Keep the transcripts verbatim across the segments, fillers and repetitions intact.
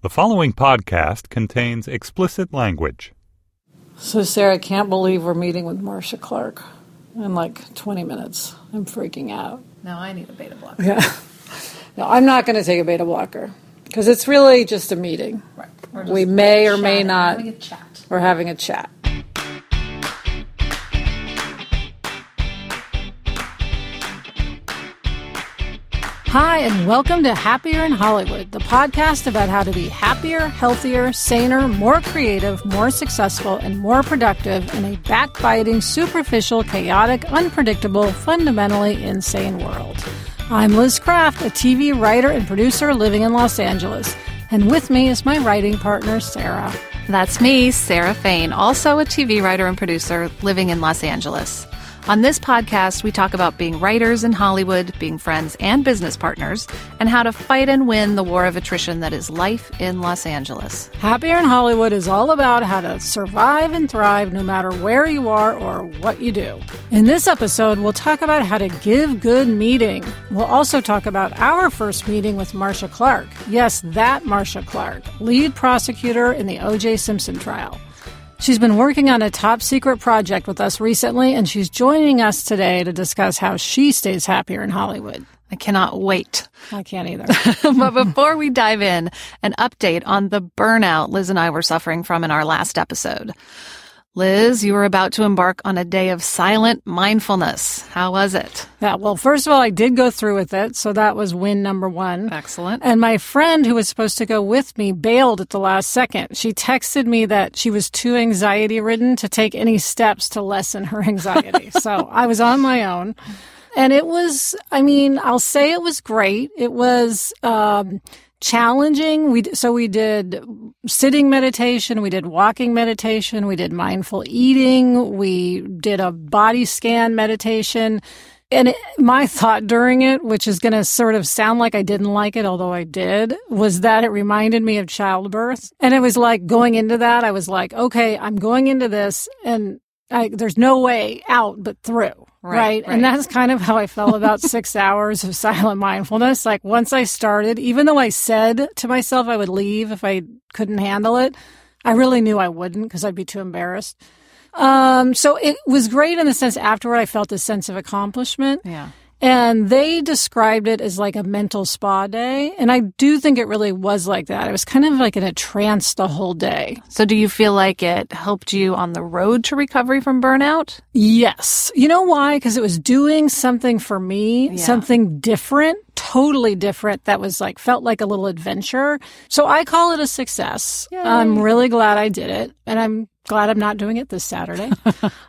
The following podcast contains explicit language. So, Sarah, I can't believe we're meeting with Marcia Clark in like twenty minutes. I'm freaking out. No, I need a beta blocker. Yeah. No, I'm not going to take a beta blocker because it's really just a meeting. Right. We're just we may or chat. may not. We're having a chat. We're having a chat. Hi, and welcome to Happier in Hollywood, the podcast about how to be happier, healthier, saner, more creative, more successful, and more productive in a backbiting, superficial, chaotic, unpredictable, fundamentally insane world. I'm Liz Kraft, a T V writer and producer living in Los Angeles, and with me is my writing partner, Sarah. That's me, Sarah Fain, also a T V writer and producer living in Los Angeles. On this podcast, we talk about being writers in Hollywood, being friends and business partners, and how to fight and win the war of attrition that is life in Los Angeles. Happier in Hollywood is all about how to survive and thrive no matter where you are or what you do. In this episode, we'll talk about how to give good meeting. We'll also talk about our first meeting with Marcia Clark. Yes, that Marcia Clark, lead prosecutor in the O J. Simpson trial. She's been working on a top-secret project with us recently, and she's joining us today to discuss how she stays happier in Hollywood. I cannot wait. I can't either. But before we dive in, an update on the burnout Liz and I were suffering from in our last episode. Liz, you were about to embark on a day of silent mindfulness. How was it? Yeah, well, first of all, I did go through with it, so that was win number one. Excellent. And my friend who was supposed to go with me bailed at the last second. She texted me that she was too anxiety-ridden to take any steps to lessen her anxiety. So I was on my own. And it was, I mean, I'll say it was great. It was um, challenging. We So we did sitting meditation. We did walking meditation. We did mindful eating. We did a body scan meditation. And it, my thought during it, which is going to sort of sound like I didn't like it, although I did, was that it reminded me of childbirth. And it was like going into that, I was like, okay, I'm going into this and I, there's no way out but through. Right, right. And that's kind of how I felt about six hours of silent mindfulness. Like once I started, even though I said to myself I would leave if I couldn't handle it, I really knew I wouldn't because I'd be too embarrassed. Um, so it was great in the sense afterward I felt this sense of accomplishment. Yeah. And they described it as like a mental spa day. And I do think it really was like that. I was kind of like in a trance the whole day. So do you feel like it helped you on the road to recovery from burnout? Yes. You know why? Because it was doing something for me, yeah. something different, totally different that was like felt like a little adventure. So I call it a success. Yay. I'm really glad I did it. And I'm glad I'm not doing it this Saturday.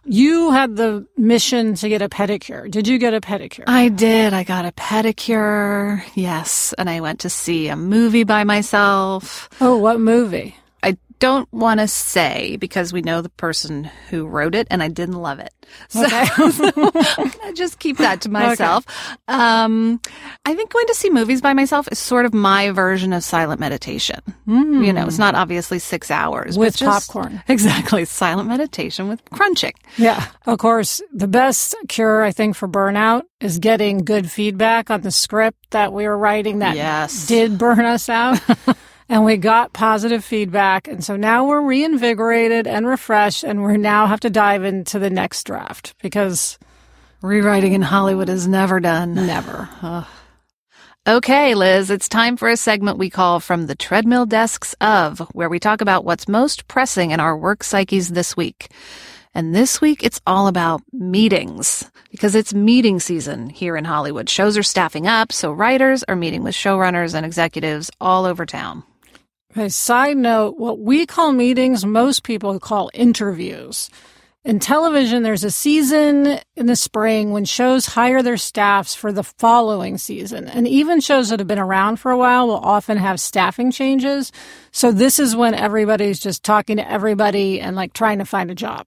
You had the mission to get a pedicure. Did you get a pedicure? I did. I got a pedicure. Yes. And I went to see a movie by myself. Oh, what movie? I don't want to say because we know the person who wrote it and I didn't love it. So, okay. So I just keep that to myself. Okay. Um, I think going to see movies by myself is sort of my version of silent meditation. Mm. You know, it's not obviously six hours. With just, popcorn. Exactly. Silent meditation with crunching. Yeah. Of course, the best cure, I think, for burnout is getting good feedback on the script that we were writing that yes. did burn us out. And we got positive feedback. And so now we're reinvigorated and refreshed. And we now have to dive into the next draft because rewriting in Hollywood is never done. Never. Ugh. Okay, Liz, it's time for a segment we call From the Treadmill Desks Of, where we talk about what's most pressing in our work psyches this week. And this week, it's all about meetings, because it's meeting season here in Hollywood. Shows are staffing up, so writers are meeting with showrunners and executives all over town. Okay, side note, what we call meetings, most people call interviews. In television, there's a season in the spring when shows hire their staffs for the following season. And even shows that have been around for a while will often have staffing changes. So this is when everybody's just talking to everybody and like trying to find a job.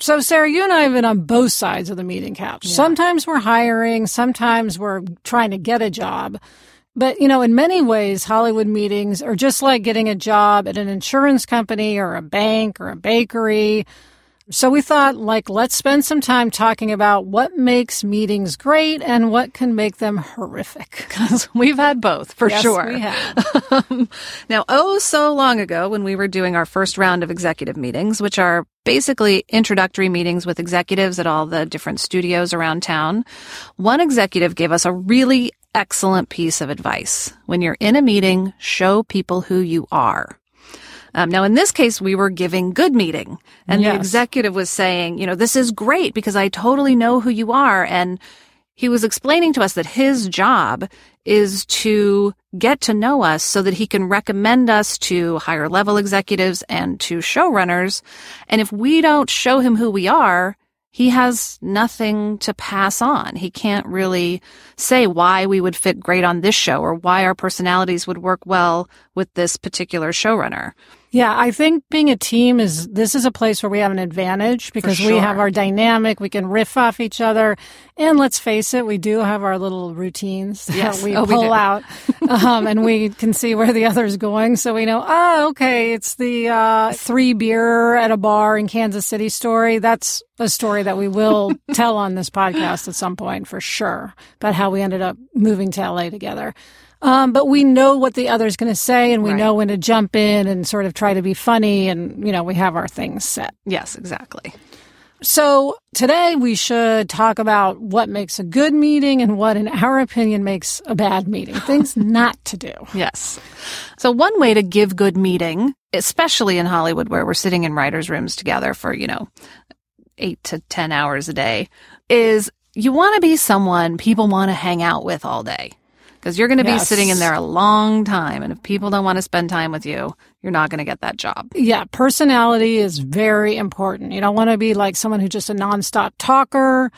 So, Sarah, you and I have been on both sides of the meeting couch. Yeah. Sometimes we're hiring. Sometimes we're trying to get a job. But, you know, in many ways, Hollywood meetings are just like getting a job at an insurance company or a bank or a bakery. So we thought, like, let's spend some time talking about what makes meetings great and what can make them horrific. Because we've had both, for yes, sure. We have. um, now, oh, so long ago when we were doing our first round of executive meetings, which are basically introductory meetings with executives at all the different studios around town, one executive gave us a really excellent piece of advice. When you're in a meeting, show people who you are. Um, now, in this case, we were giving good meeting, and yes. the executive was saying, you know, this is great because I totally know who you are. And he was explaining to us that his job is to get to know us so that he can recommend us to higher level executives and to showrunners. And if we don't show him who we are, he has nothing to pass on. He can't really say why we would fit great on this show or why our personalities would work well with this particular showrunner. Yeah, I think being a team is, this is a place where we have an advantage because For sure. we have our dynamic, we can riff off each other. And let's face it, we do have our little routines yes. that we oh, pull we do. out um, and we can see where the other's going. So we know, oh, okay, it's the uh, three beer at a bar in Kansas City story. That's a story that we will tell on this podcast at some point for sure about how we ended up moving to L A together. Um, but we know what the other's going to say, and we right. know when to jump in and sort of try to be funny, and, you know, we have our things set. Yes, exactly. So today we should talk about what makes a good meeting and what, in our opinion, makes a bad meeting. Things not to do. Yes. So one way to give good meeting, especially in Hollywood where we're sitting in writers' rooms together for, you know, eight to ten hours a day, is you want to be someone people want to hang out with all day. Because you're going to be yes. sitting in there a long time. And if people don't want to spend time with you, you're not going to get that job. Yeah, personality is very important. You don't want to be like someone who's just a nonstop talker,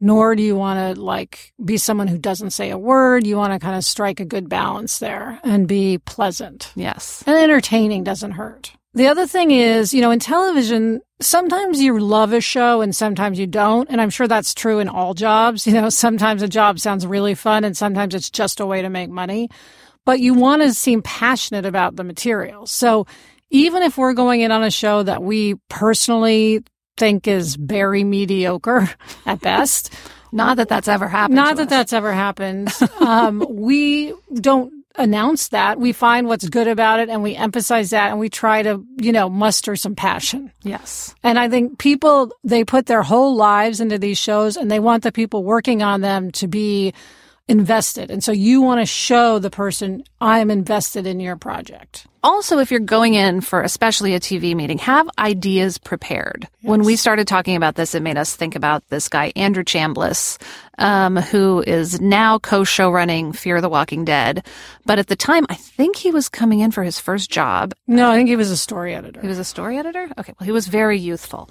nor do you want to like be someone who doesn't say a word. You want to kind of strike a good balance there and be pleasant. Yes. And entertaining doesn't hurt. The other thing is, you know, in television, sometimes you love a show and sometimes you don't. And I'm sure that's true in all jobs. You know, sometimes a job sounds really fun and sometimes it's just a way to make money. But you want to seem passionate about the material. So even if we're going in on a show that we personally think is very mediocre at best. Not that that's ever happened. Not that us. that's ever happened. um, we don't. announce that. We find what's good about it and we emphasize that and we try to, you know, muster some passion. Yes. And I think people, they put their whole lives into these shows and they want the people working on them to be invested. And so you want to show the person, I'm invested in your project. Also, if you're going in for especially a T V meeting, have ideas prepared. Yes. When we started talking about this, it made us think about this guy, Andrew Chambliss, um, who is now co-showrunning Fear the Walking Dead. But at the time, I think he was coming in for his first job. No, I think he was a story editor. He was a story editor? Okay, well, he was very youthful.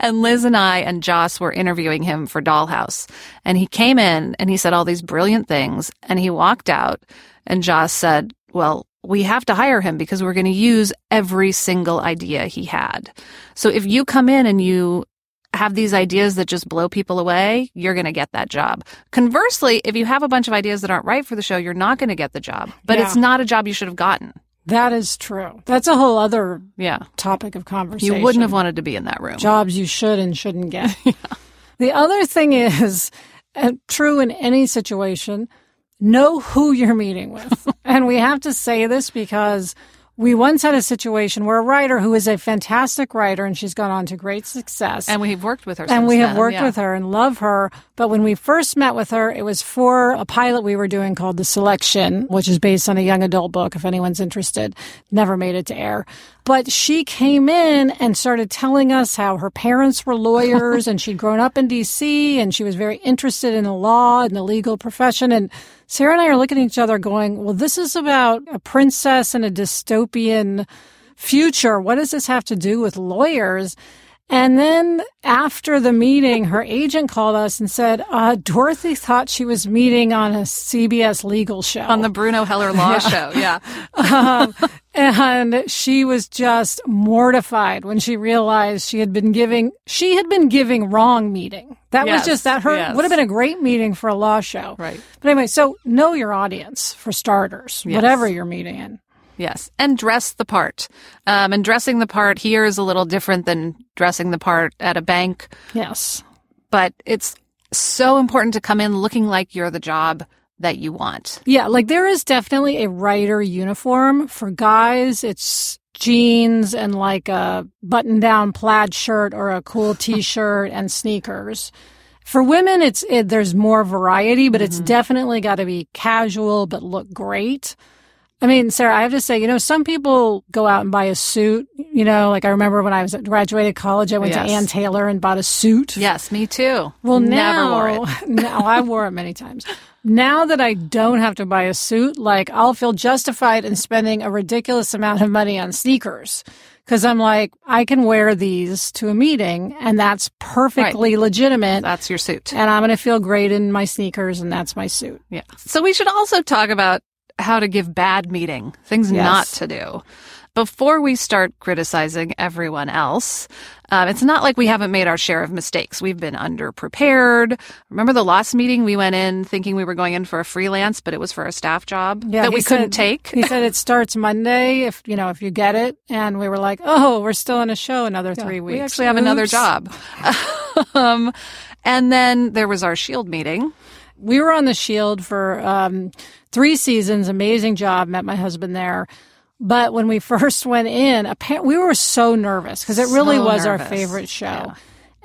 And Liz and I and Joss were interviewing him for Dollhouse. And he came in and he said all these brilliant things. And he walked out and Joss said, well, we have to hire him because we're going to use every single idea he had. So if you come in and you have these ideas that just blow people away, you're going to get that job. Conversely, if you have a bunch of ideas that aren't right for the show, you're not going to get the job. But yeah. it's not a job you should have gotten. That is true. That's a whole other yeah. topic of conversation. You wouldn't have wanted to be in that room. Jobs you should and shouldn't get. yeah. The other thing is, and true in any situation, know who you're meeting with. And we have to say this because we once had a situation where a writer who is a fantastic writer, and she's gone on to great success. And we've worked with her since then. And we have worked yeah. with her and love her. But when we first met with her, it was for a pilot we were doing called The Selection, which is based on a young adult book, if anyone's interested. Never made it to air. But she came in and started telling us how her parents were lawyers and she'd grown up in D C and she was very interested in the law and the legal profession. And Sarah and I are looking at each other going, well, this is about a princess and a dystopian future. What does this have to do with lawyers? And then after the meeting, her agent called us and said, uh, Dorothy thought she was meeting on a C B S legal show. On the Bruno Heller Law show, yeah. um, And she was just mortified when she realized she had been giving she had been giving wrong meeting. That yes, was just that her yes. would have been a great meeting for a law show. Right. But anyway, so know your audience for starters, yes. whatever you're meeting in. Yes, and dress the part. Um, and dressing the part here is a little different than dressing the part at a bank. Yes. But it's so important to come in looking like you're the job that you want. Yeah, like there is definitely a writer uniform. For guys, it's jeans and like a button-down plaid shirt or a cool t-shirt and sneakers. For women, it's it, there's more variety, but mm-hmm. it's definitely got to be casual but look great. I mean, Sarah, I have to say, you know, some people go out and buy a suit. You know, like I remember when I was graduated college, I went yes. to Ann Taylor and bought a suit. Yes, me too. Well, never now, wore it. Now I wore it many times. Now that I don't have to buy a suit, like I'll feel justified in spending a ridiculous amount of money on sneakers because I'm like, I can wear these to a meeting, and that's perfectly right. legitimate. That's your suit, and I'm going to feel great in my sneakers, and that's my suit. Yeah. So we should also talk about how to give bad meeting, things yes. not to do. Before we start criticizing everyone else, um, it's not like we haven't made our share of mistakes. We've been underprepared. Remember the last meeting we went in thinking we were going in for a freelance, but it was for a staff job yeah, that we said, couldn't take? He said it starts Monday if you know if you get it. And we were like, oh, we're still in a show another yeah, three weeks. We actually have Oops. another job. um, and then there was our Shield meeting. We were on The Shield for um, three seasons. Amazing job. Met my husband there. But when we first went in, we were so nervous because it really so was nervous. our favorite show. Yeah.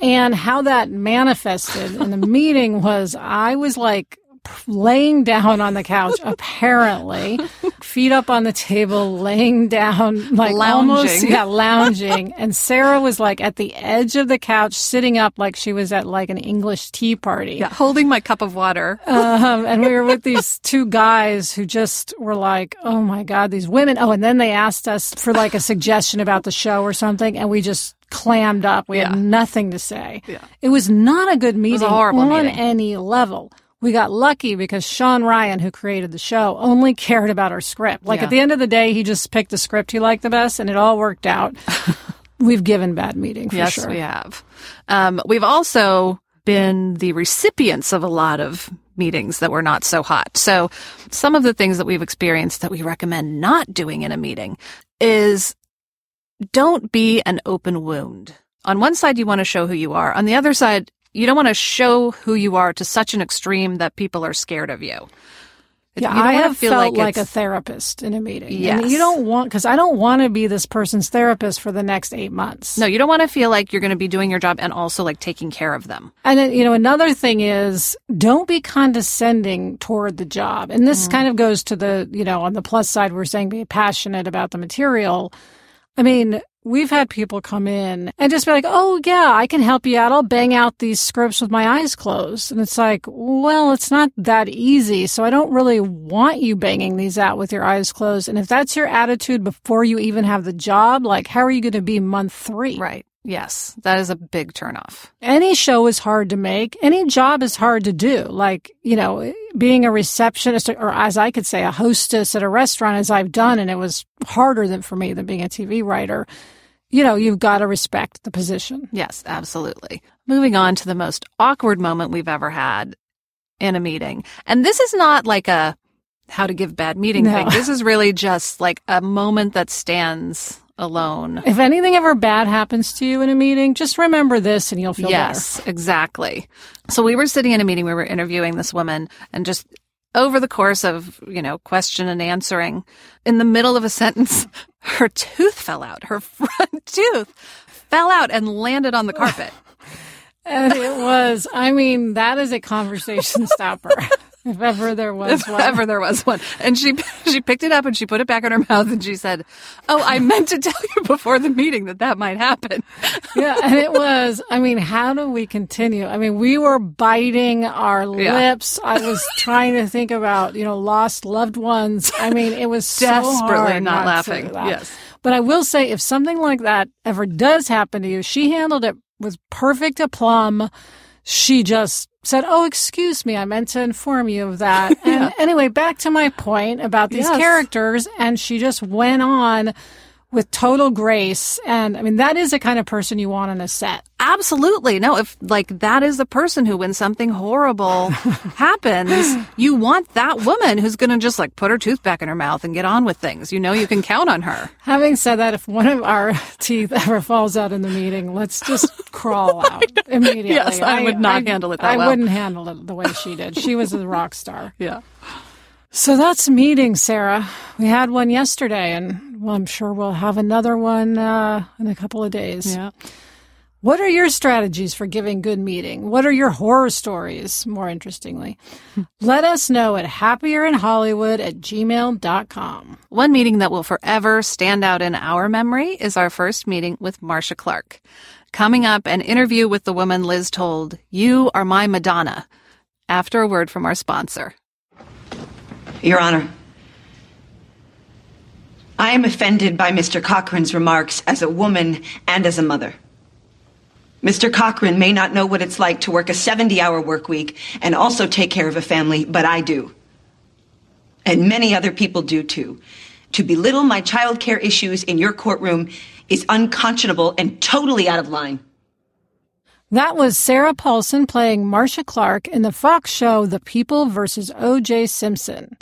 And how that manifested in the meeting was I was like laying down on the couch, apparently, feet up on the table, laying down, like lounging. almost, yeah, lounging. And Sarah was like at the edge of the couch, sitting up like she was at like an English tea party. Yeah, holding my cup of water. Um, and we were with these two guys who just were like, oh my God, these women. Oh, and then they asked us for like a suggestion about the show or something. And we just clammed up. We yeah. had nothing to say. Yeah. It was not a good meeting. It was a horrible on meeting. Any level. We got lucky because Sean Ryan, who created the show, only cared about our script. Like, yeah. at the end of the day, he just picked the script he liked the best, and it all worked out. We've given bad meeting, for yes, sure. Yes, we have. Um, we've also been the recipients of a lot of meetings that were not so hot. So some of the things that we've experienced that we recommend not doing in a meeting is don't be an open wound. On one side, you want to show who you are. On the other side, you don't want to show who you are to such an extreme that people are scared of you. Yeah, you don't I want have to feel felt like, like a therapist in a meeting. Yes. And you don't want, because I don't want to be this person's therapist for the next eight months. No, you don't want to feel like you're going to be doing your job and also like taking care of them. And then, you know, another thing is don't be condescending toward the job. And this mm. kind of goes to the, you know, on the plus side, we're saying be passionate about the material. I mean, we've had people come in and just be like, oh, yeah, I can help you out. I'll bang out these scripts with my eyes closed. And it's like, well, it's not that easy. So I don't really want you banging these out with your eyes closed. And if that's your attitude before you even have the job, like, how are you going to be month three? Right. Yes. That is a big turnoff. Any show is hard to make. Any job is hard to do. Like, you know, being a receptionist or, as I could say, a hostess at a restaurant, as I've done, and it was harder than for me than being a T V writer. You know, you've got to respect the position. Yes, absolutely. Moving on to the most awkward moment we've ever had in a meeting. And this is not like a how to give bad meeting no. thing. This is really just like a moment that stands alone. If anything ever bad happens to you in a meeting, just remember this and you'll feel yes, better. Yes, exactly. So we were sitting in a meeting, we were interviewing this woman, and just over the course of, you know, question and answering, in the middle of a sentence, her tooth fell out. Her front tooth fell out and landed on the carpet. And it was, I mean, that is a conversation stopper. If ever there was if one. If ever there was one. And she she picked it up and she put it back in her mouth and she said, oh, I meant to tell you before the meeting that that might happen. Yeah, and it was, I mean, how do we continue? I mean, we were biting our yeah. lips. I was trying to think about, you know, lost loved ones. I mean, it was so Desperately hard not, not laughing, yes. But I will say, if something like that ever does happen to you, she handled it with perfect aplomb. She just said, oh, excuse me, I meant to inform you of that. yeah. And anyway, back to my point about these yes. characters. And she just went on with total grace. And I mean, that is the kind of person you want on a set. Absolutely. No, if like that is the person who, when something horrible happens, you want that woman who's going to just like put her tooth back in her mouth and get on with things. You know, you can count on her. Having said that, if one of our teeth ever falls out in the meeting, let's just crawl out immediately. Yes, I, I would not I, handle it that I well. I wouldn't handle it the way she did. She was a rock star. Yeah. So that's a meeting, Sarah. We had one yesterday, and well, I'm sure we'll have another one uh, in a couple of days. Yeah. What are your strategies for giving good meeting? What are your horror stories, more interestingly? Let us know at happier in hollywood at gmail dot com. One meeting that will forever stand out in our memory is our first meeting with Marcia Clark. Coming up, an interview with the woman Liz told, "You are my Madonna," after a word from our sponsor. Your Honor, I am offended by Mister Cochran's remarks as a woman and as a mother. Mister Cochran may not know what it's like to work a seventy-hour work week and also take care of a family, but I do. And many other people do, too. To belittle my child care issues in your courtroom is unconscionable and totally out of line. That was Sarah Paulson playing Marcia Clark in the Fox show The People versus O J. Simpson.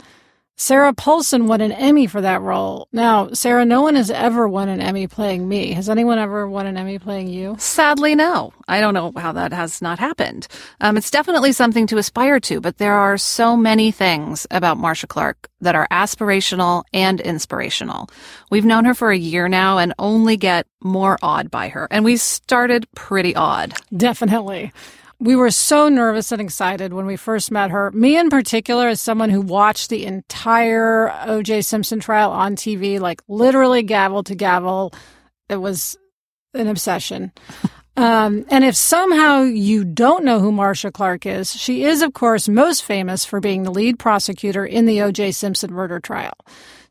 Sarah Paulson won an Emmy for that role. Now, Sarah, no one has ever won an Emmy playing me. Has anyone ever won an Emmy playing you? Sadly, no. I don't know how that has not happened. Um, it's definitely something to aspire to, but there are so many things about Marcia Clark that are aspirational and inspirational. We've known her for a year now and only get more awed by her. And we started pretty awed. Definitely. We were so nervous and excited when we first met her. Me in particular, as someone who watched the entire O J. Simpson trial on T V, like literally gavel to gavel. It was an obsession. Um, and if somehow you don't know who Marcia Clark is, she is, of course, most famous for being the lead prosecutor in the O J. Simpson murder trial.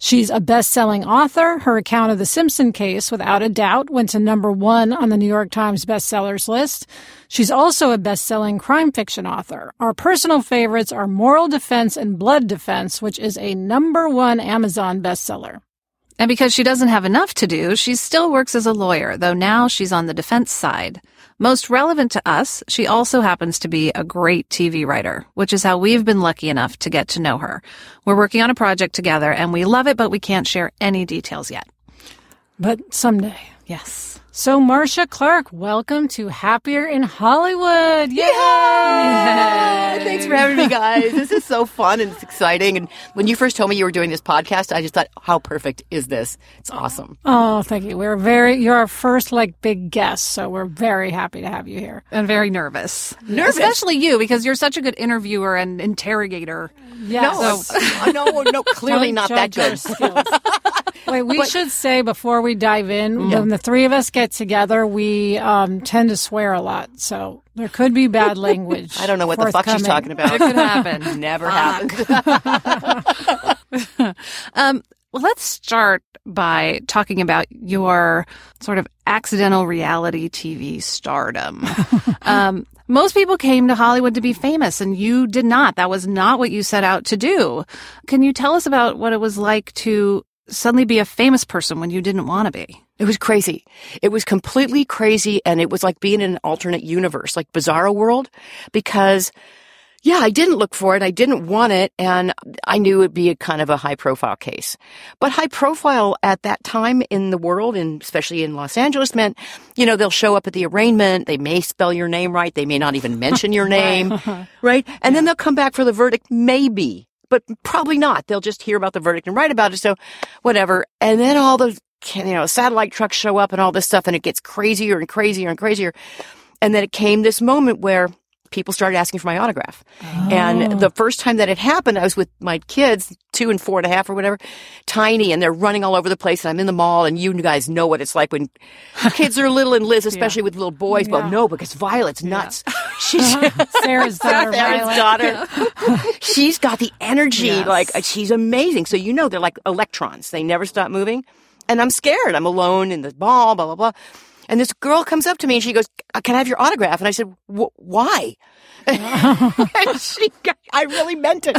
She's a best-selling author. Her account of the Simpson case, without a doubt, went to number one on the New York Times bestsellers list. She's also a best-selling crime fiction author. Our personal favorites are Moral Defense and Blood Defense, which is a number one Amazon bestseller. And because she doesn't have enough to do, she still works as a lawyer, though now she's on the defense side. Most relevant to us, she also happens to be a great T V writer, which is how we've been lucky enough to get to know her. We're working on a project together, and we love it, but we can't share any details yet. But someday. Yes. So, Marcia Clark, welcome to Happier in Hollywood. Yay! Yay! Thanks for having me, guys. This is so fun and it's exciting. And when you first told me you were doing this podcast, I just thought, how perfect is this? It's awesome. Oh, thank you. We're very, you're our first, like, big guest, so we're very happy to have you here. And very nervous. Nervous? Especially you, because you're such a good interviewer and interrogator. Yes. So, no, no, clearly not that good. Wait, we but, should say before we dive in, yeah. When the three of us get together, we um, tend to swear a lot. So there could be bad language. I don't know what the fuck she's talking about. It could happen. Never happened. um, well, let's start by talking about your sort of accidental reality T V stardom. um, most people came to Hollywood to be famous, and you did not. That was not what you set out to do. Can you tell us about what it was like to suddenly be a famous person when you didn't want to be? It was crazy. It was completely crazy, and it was like being in an alternate universe, like Bizarro World, because, yeah, I didn't look for it. I didn't want it, and I knew it would be a kind of a high-profile case. But high-profile at that time in the world, and especially in Los Angeles, meant, you know, they'll show up at the arraignment. They may spell your name right. They may not even mention your name, right? And then they'll come back for the verdict, maybe. But probably not. They'll just hear about the verdict and write about it. So whatever. And then all the, you know, satellite trucks show up and all this stuff, and it gets crazier and crazier and crazier. And then it came this moment where people started asking for my autograph. Oh. And the first time that it happened, I was with my kids, two and four and a half or whatever, tiny, and they're running all over the place. And I'm in the mall, and you guys know what it's like when kids are little, and Liz, especially yeah. with little boys, yeah. but no, because Violet's yeah. nuts. She's Sarah's daughter. Sarah's daughter. She's got the energy. Yes. Like, she's amazing. So, you know, they're like electrons. They never stop moving. And I'm scared. I'm alone in the mall, blah, blah, blah. And this girl comes up to me and she goes, "Can I have your autograph?" And I said, "Why?" And she got, I really meant it.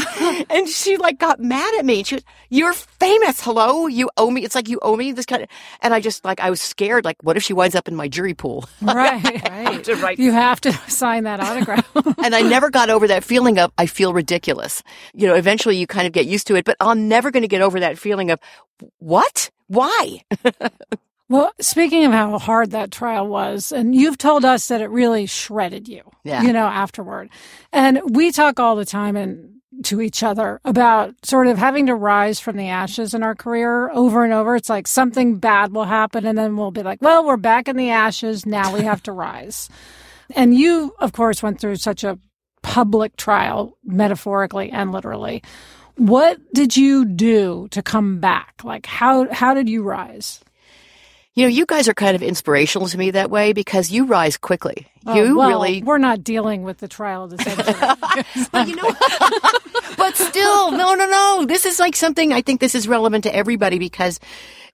And she like got mad at me. She was, "You're famous. Hello. You owe me. It's like you owe me this kind of." And I just like, I was scared. Like, what if she winds up in my jury pool? Right. Right. Have write- you have to sign that autograph. And I never got over that feeling of, I feel ridiculous. You know, eventually you kind of get used to it, but I'm never going to get over that feeling of, what? Why? Well, speaking of how hard that trial was, and you've told us that it really shredded you, yeah. you know, afterward. And we talk all the time and to each other about sort of having to rise from the ashes in our career over and over. It's like something bad will happen and then we'll be like, well, we're back in the ashes. Now we have to rise. And you, of course, went through such a public trial, metaphorically and literally. What did you do to come back? Like, how, how did you rise? You know, you guys are kind of inspirational to me that way because you rise quickly. Oh, you well, really we're not dealing with the trial of the century. But you know, but still, no, no, no. This is like something I think this is relevant to everybody because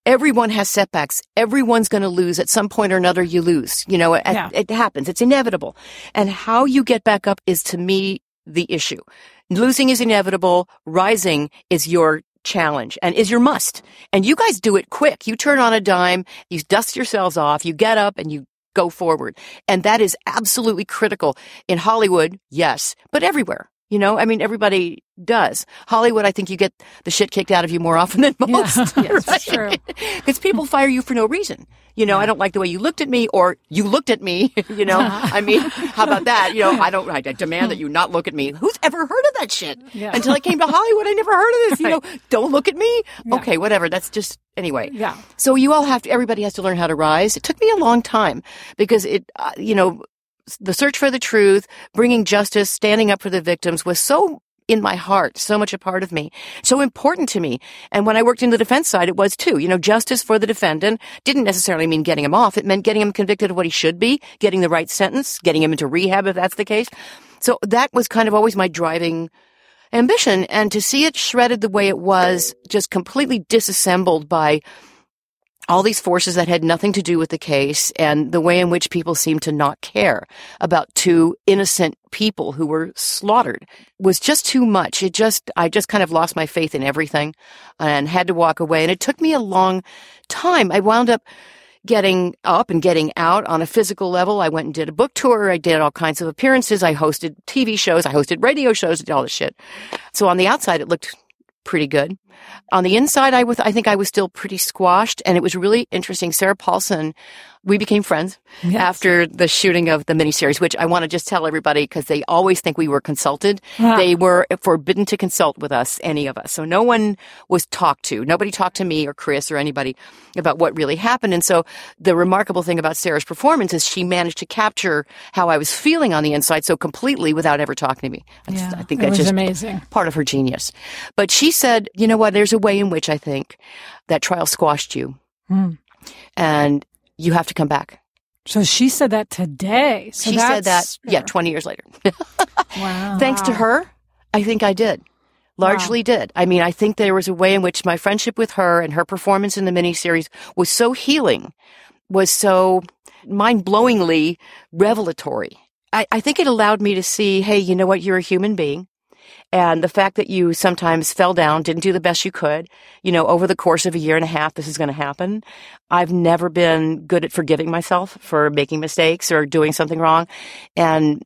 everyone has setbacks. Everyone's going to lose at some point or another. You lose. You know, it, yeah. it happens. It's inevitable. And how you get back up is, to me, the issue. Losing is inevitable. Rising is your challenge and is your must. And you guys do it quick. You turn on a dime, you dust yourselves off, you get up and you go forward. And that is absolutely critical in Hollywood, yes, but everywhere. You know, I mean, everybody does. Hollywood, I think you get the shit kicked out of you more often than most. Yeah, yes, right? True. Because people fire you for no reason. You know, yeah. I don't like the way you looked at me, or you looked at me. You know, I mean, how about that? You know, I don't. I demand that you not look at me. Who's ever heard of that shit? Yeah. Until I came to Hollywood, I never heard of this. You know, don't look at me. Yeah. Okay, whatever. That's just anyway. Yeah. So you all have to. Everybody has to learn how to rise. It took me a long time because it. Uh, you know. The search for the truth, bringing justice, standing up for the victims was so in my heart, so much a part of me, so important to me. And when I worked in the defense side, it was too. You know, justice for the defendant didn't necessarily mean getting him off. It meant getting him convicted of what he should be, getting the right sentence, getting him into rehab if that's the case. So that was kind of always my driving ambition. And to see it shredded the way it was, just completely disassembled by all these forces that had nothing to do with the case and the way in which people seemed to not care about two innocent people who were slaughtered was just too much. It just, I just kind of lost my faith in everything and had to walk away. And it took me a long time. I wound up getting up and getting out on a physical level. I went and did a book tour. I did all kinds of appearances. I hosted T V shows. I hosted radio shows, and all this shit. So on the outside, it looked pretty good. On the inside, I was, I think I was still pretty squashed, and it was really interesting. Sarah Paulson, we became friends yes. after the shooting of the miniseries, which I want to just tell everybody because they always think we were consulted. Wow. They were forbidden to consult with us, any of us. So no one was talked to. Nobody talked to me or Chris or anybody about what really happened. And so the remarkable thing about Sarah's performance is she managed to capture how I was feeling on the inside so completely without ever talking to me. I, yeah, just, I think that's just amazing. Part of her genius. But she said, you know what? There's a way in which I think that trial squashed you. Mm. And you have to come back. So she said that today. So she said that, yeah, twenty years later. Wow. Thanks to her, I think I did. Largely wow. did. I mean, I think there was a way in which my friendship with her and her performance in the miniseries was so healing, was so mind-blowingly revelatory. I, I think it allowed me to see, hey, you know what? You're a human being. And the fact that you sometimes fell down, didn't do the best you could, you know, over the course of a year and a half, this is going to happen. I've never been good at forgiving myself for making mistakes or doing something wrong. And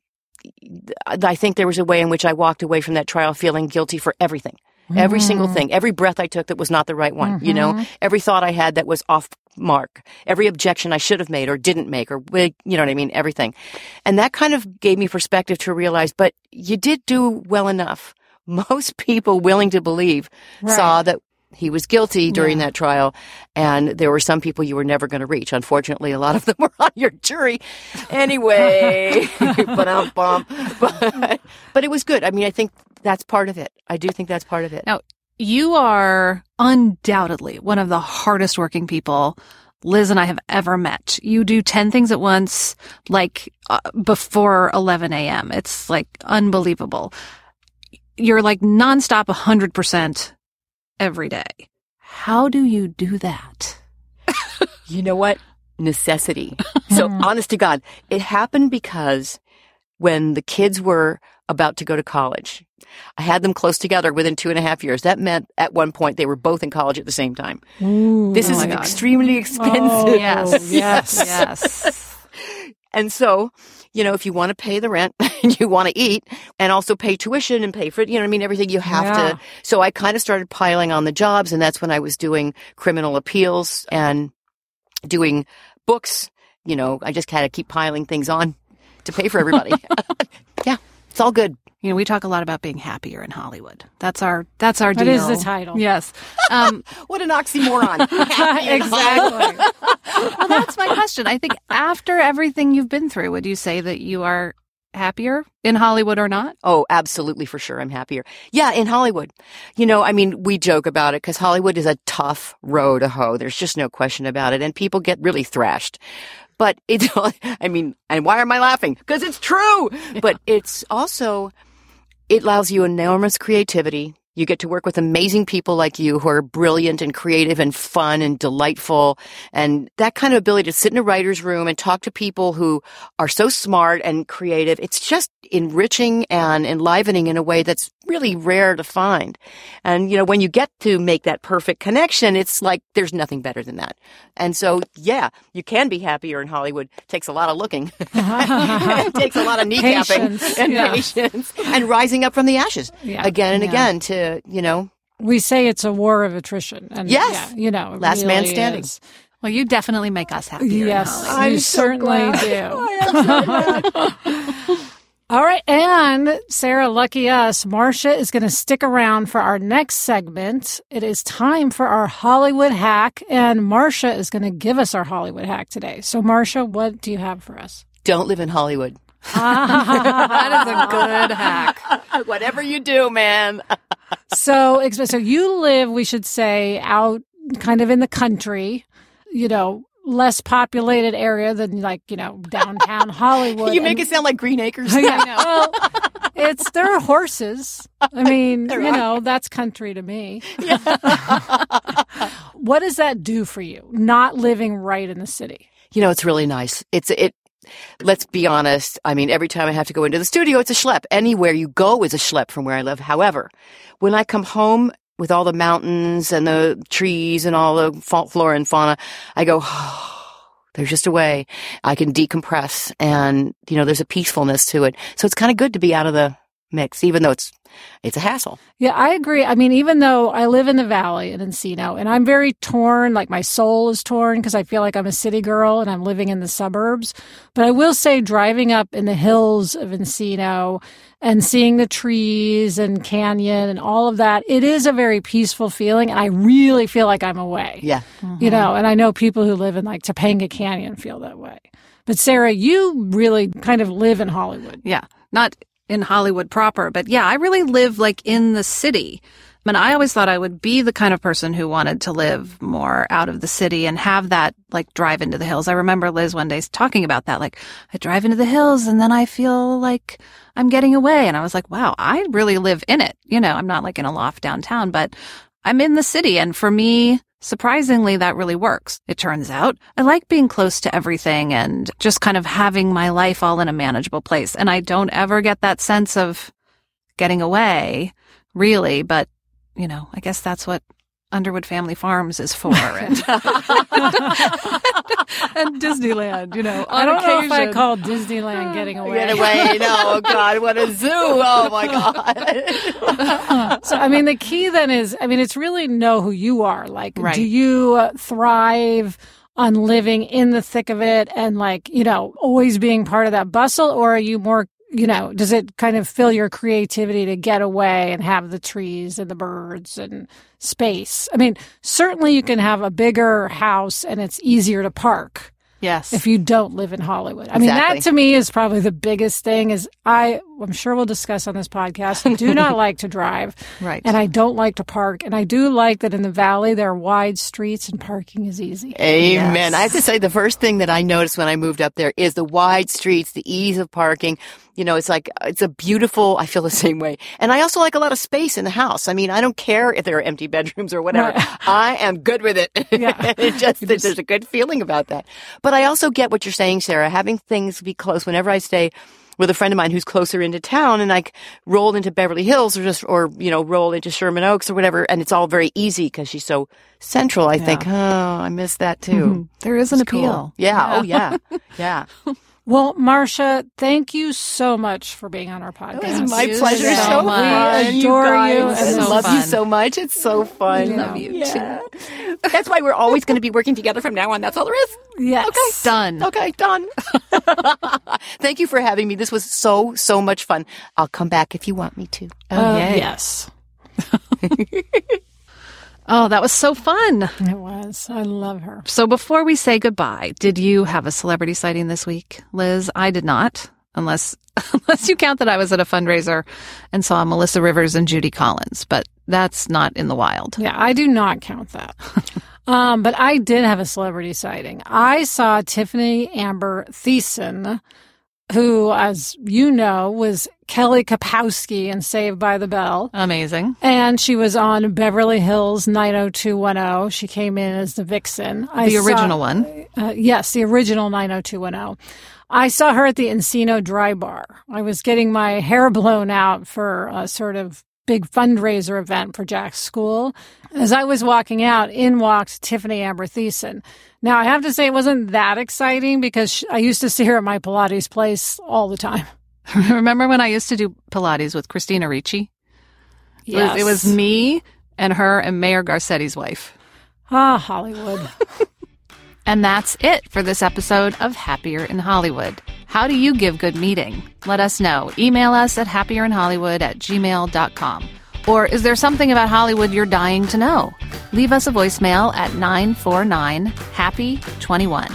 I think there was a way in which I walked away from that trial feeling guilty for everything, mm-hmm. every single thing, every breath I took that was not the right one, mm-hmm. you know, every thought I had that was off mark, every objection I should have made or didn't make, or, you know what I mean, everything. And that kind of gave me perspective to realize, but you did do well enough. Most people willing to believe right. saw that he was guilty during yeah. that trial, and there were some people you were never going to reach. Unfortunately, a lot of them were on your jury anyway. But, but, but it was good. I mean, I think that's part of it. I do think that's part of it. Now, you are undoubtedly one of the hardest working people Liz and I have ever met. You do ten things at once, like uh, before eleven a.m. It's like unbelievable. You're like nonstop one hundred percent every day. How do you do that? You know what? Necessity. So, honest to God, it happened because when the kids were about to go to college, I had them close together within two and a half years. That meant at one point they were both in college at the same time. Ooh, this oh is an extremely expensive. Oh, yes, yes, yes. And so, you know, if you want to pay the rent and you want to eat and also pay tuition and pay for it, you know what I mean? Everything you have yeah. to. So I kind of started piling on the jobs, and that's when I was doing criminal appeals and doing books. You know, I just had to keep piling things on to pay for everybody. Yeah, it's all good. You know, we talk a lot about being happier in Hollywood. That's our that's our deal. That is the title. Yes. Um, what an oxymoron. Exactly. Well, that's my question. I think after everything you've been through, would you say that you are happier in Hollywood or not? Oh, absolutely, for sure. I'm happier. Yeah, in Hollywood. You know, I mean, we joke about it because Hollywood is a tough row to hoe. There's just no question about it. And people get really thrashed. But it's, I mean, and why am I laughing? Because it's true. Yeah. But it's also, it allows you enormous creativity. You get to work with amazing people like you who are brilliant and creative and fun and delightful. And that kind of ability to sit in a writer's room and talk to people who are so smart and creative, it's just enriching and enlivening in a way that's really rare to find. And, you know, when you get to make that perfect connection, it's like there's nothing better than that. And so, yeah, you can be happier in Hollywood. It takes a lot of looking. It takes a lot of kneecapping patience. and yeah. patience and rising up from the ashes yeah. again and yeah. again to, you know. We say it's a war of attrition. And yes. Yeah, you know, last really man standing. Is. Well, you definitely make us happier. Yes, you so certainly glad. do. I am so glad. All right, and Sarah, lucky us, Marcia is going to stick around for our next segment. It is time for our Hollywood hack, and Marcia is going to give us our Hollywood hack today. So, Marcia, what do you have for us? Don't live in Hollywood. Ah, that is a good hack. Whatever you do, man. so, so you live, we should say, out kind of in the country, you know, less populated area than, like, you know, downtown Hollywood. You make and, it sound like Green Acres. Yeah, I know. Well, it's, there are horses. I mean, They're you right. know, that's country to me. Yeah. What does that do for you, not living right in the city? You know, it's really nice. It's, it, let's be honest. I mean, every time I have to go into the studio, it's a schlep. Anywhere you go is a schlep from where I live. However, when I come home, with all the mountains and the trees and all the flora and fauna, I go, oh, there's just a way I can decompress. And, you know, there's a peacefulness to it. So it's kind of good to be out of the mix, even though it's it's a hassle. Yeah, I agree. I mean, even though I live in the valley in Encino, and I'm very torn, like my soul is torn because I feel like I'm a city girl and I'm living in the suburbs. But I will say driving up in the hills of Encino and seeing the trees and canyon and all of that, it is a very peaceful feeling. And I really feel like I'm away. Yeah. Mm-hmm. You know, and I know people who live in like Topanga Canyon feel that way. But Sarah, you really kind of live in Hollywood. Yeah. Not in Hollywood proper. But yeah, I really live like in the city. I mean, I always thought I would be the kind of person who wanted to live more out of the city and have that like drive into the hills. I remember Liz one day talking about that. Like, I drive into the hills and then I feel like I'm getting away. And I was like, wow, I really live in it. You know, I'm not like in a loft downtown, but I'm in the city. And for me, surprisingly, that really works. It turns out I like being close to everything and just kind of having my life all in a manageable place. And I don't ever get that sense of getting away, really. But, you know, I guess that's what Underwood Family Farms is for. And, and Disneyland, you know. I don't occasion. know if I call Disneyland getting away. Get away, no. Oh, God, what a zoo. Oh, my God. So, I mean, the key then is, I mean, it's really know who you are. Like, right. do you uh, thrive on living in the thick of it and, like, you know, always being part of that bustle? Or are you more, you know, does it kind of fill your creativity to get away and have the trees and the birds and space? I mean, certainly you can have a bigger house and it's easier to park. Yes. If you don't live in Hollywood. I exactly. mean, that to me is probably the biggest thing is I I'm sure we'll discuss on this podcast, do not like to drive. Right. And I don't like to park. And I do like that in the valley there are wide streets and parking is easy. Amen. Yes. I have to say the first thing that I noticed when I moved up there is the wide streets, the ease of parking. You know, it's like, it's a beautiful, I feel the same way. And I also like a lot of space in the house. I mean, I don't care if there are empty bedrooms or whatever. Right. I am good with it. Yeah. it just, just There's a good feeling about that. But I also get what you're saying, Sarah, having things be close. Whenever I stay with a friend of mine who's closer into town and I roll into Beverly Hills or just, or, you know, roll into Sherman Oaks or whatever. And it's all very easy because she's so central. I yeah. think, oh, I miss that too. Mm-hmm. There is an it's appeal. Cool. Yeah. yeah. Oh, yeah. Yeah. Well, Marcia, thank you so much for being on our podcast. It was my you pleasure. So, so much. We adore you. Guys, you and so so love fun. You so much. It's so fun. We love you yeah. too. That's why we're always going to be working together from now on. That's all there is. Yes. Okay. Done. Okay. Done. Thank you for having me. This was so, so much fun. I'll come back if you want me to. Oh, uh, yes. Oh, that was so fun. It was. I love her. So before we say goodbye, did you have a celebrity sighting this week, Liz? I did not, unless unless you count that I was at a fundraiser and saw Melissa Rivers and Judy Collins, but that's not in the wild. Yeah, I do not count that. um, but I did have a celebrity sighting. I saw Tiffany Amber Thiessen, who, as you know, was Kelly Kapowski in Saved by the Bell. Amazing. And she was on Beverly Hills nine oh two one oh. She came in as the vixen. I the original saw, one. Uh, yes, the original nine oh two one oh. I saw her at the Encino Dry Bar. I was getting my hair blown out for a sort of big fundraiser event for Jack's school. As I was walking out, in walked Tiffany Amber Thiessen. Now, I have to say it wasn't that exciting because she, I used to see her at my Pilates place all the time. Remember when I used to do Pilates with Christina Ricci? Yes. It was, it was me and her and Mayor Garcetti's wife. Ah, Hollywood. And that's it for this episode of Happier in Hollywood. How do you give good meeting? Let us know. Email us at happierinhollywood at gmail dot com. Or is there something about Hollywood you're dying to know? Leave us a voicemail at nine four nine happy two one.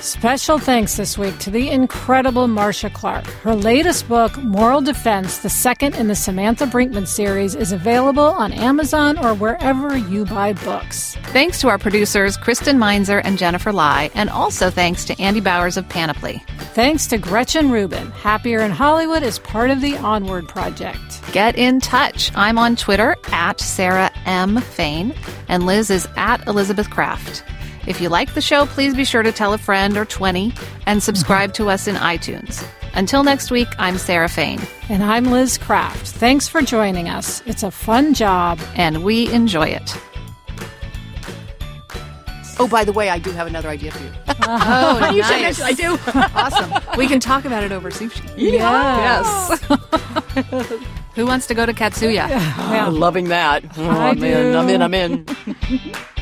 Special thanks this week to the incredible Marcia Clark. Her latest book, Moral Defense, the second in the Samantha Brinkman series, is available on Amazon or wherever you buy books. Thanks to our producers, Kristen Meinzer and Jennifer Lye, and also thanks to Andy Bowers of Panoply. Thanks to Gretchen Rubin. Happier in Hollywood is part of the Onward Project. Get in touch. I'm on Twitter at Sarah M. Fain, and Liz is at Elizabeth Craft. If you like the show, please be sure to tell a friend or twenty and subscribe to us in iTunes. Until next week, I'm Sarah Fain. And I'm Liz Craft. Thanks for joining us. It's a fun job. And we enjoy it. Oh, by the way, I do have another idea for you. Uh-huh. Oh, you nice. Should I do. Awesome. We can talk about it over sushi. Yeah. Yes. Who wants to go to Katsuya? Yeah. Oh, loving that. Oh, I man. do. I'm in. I'm in.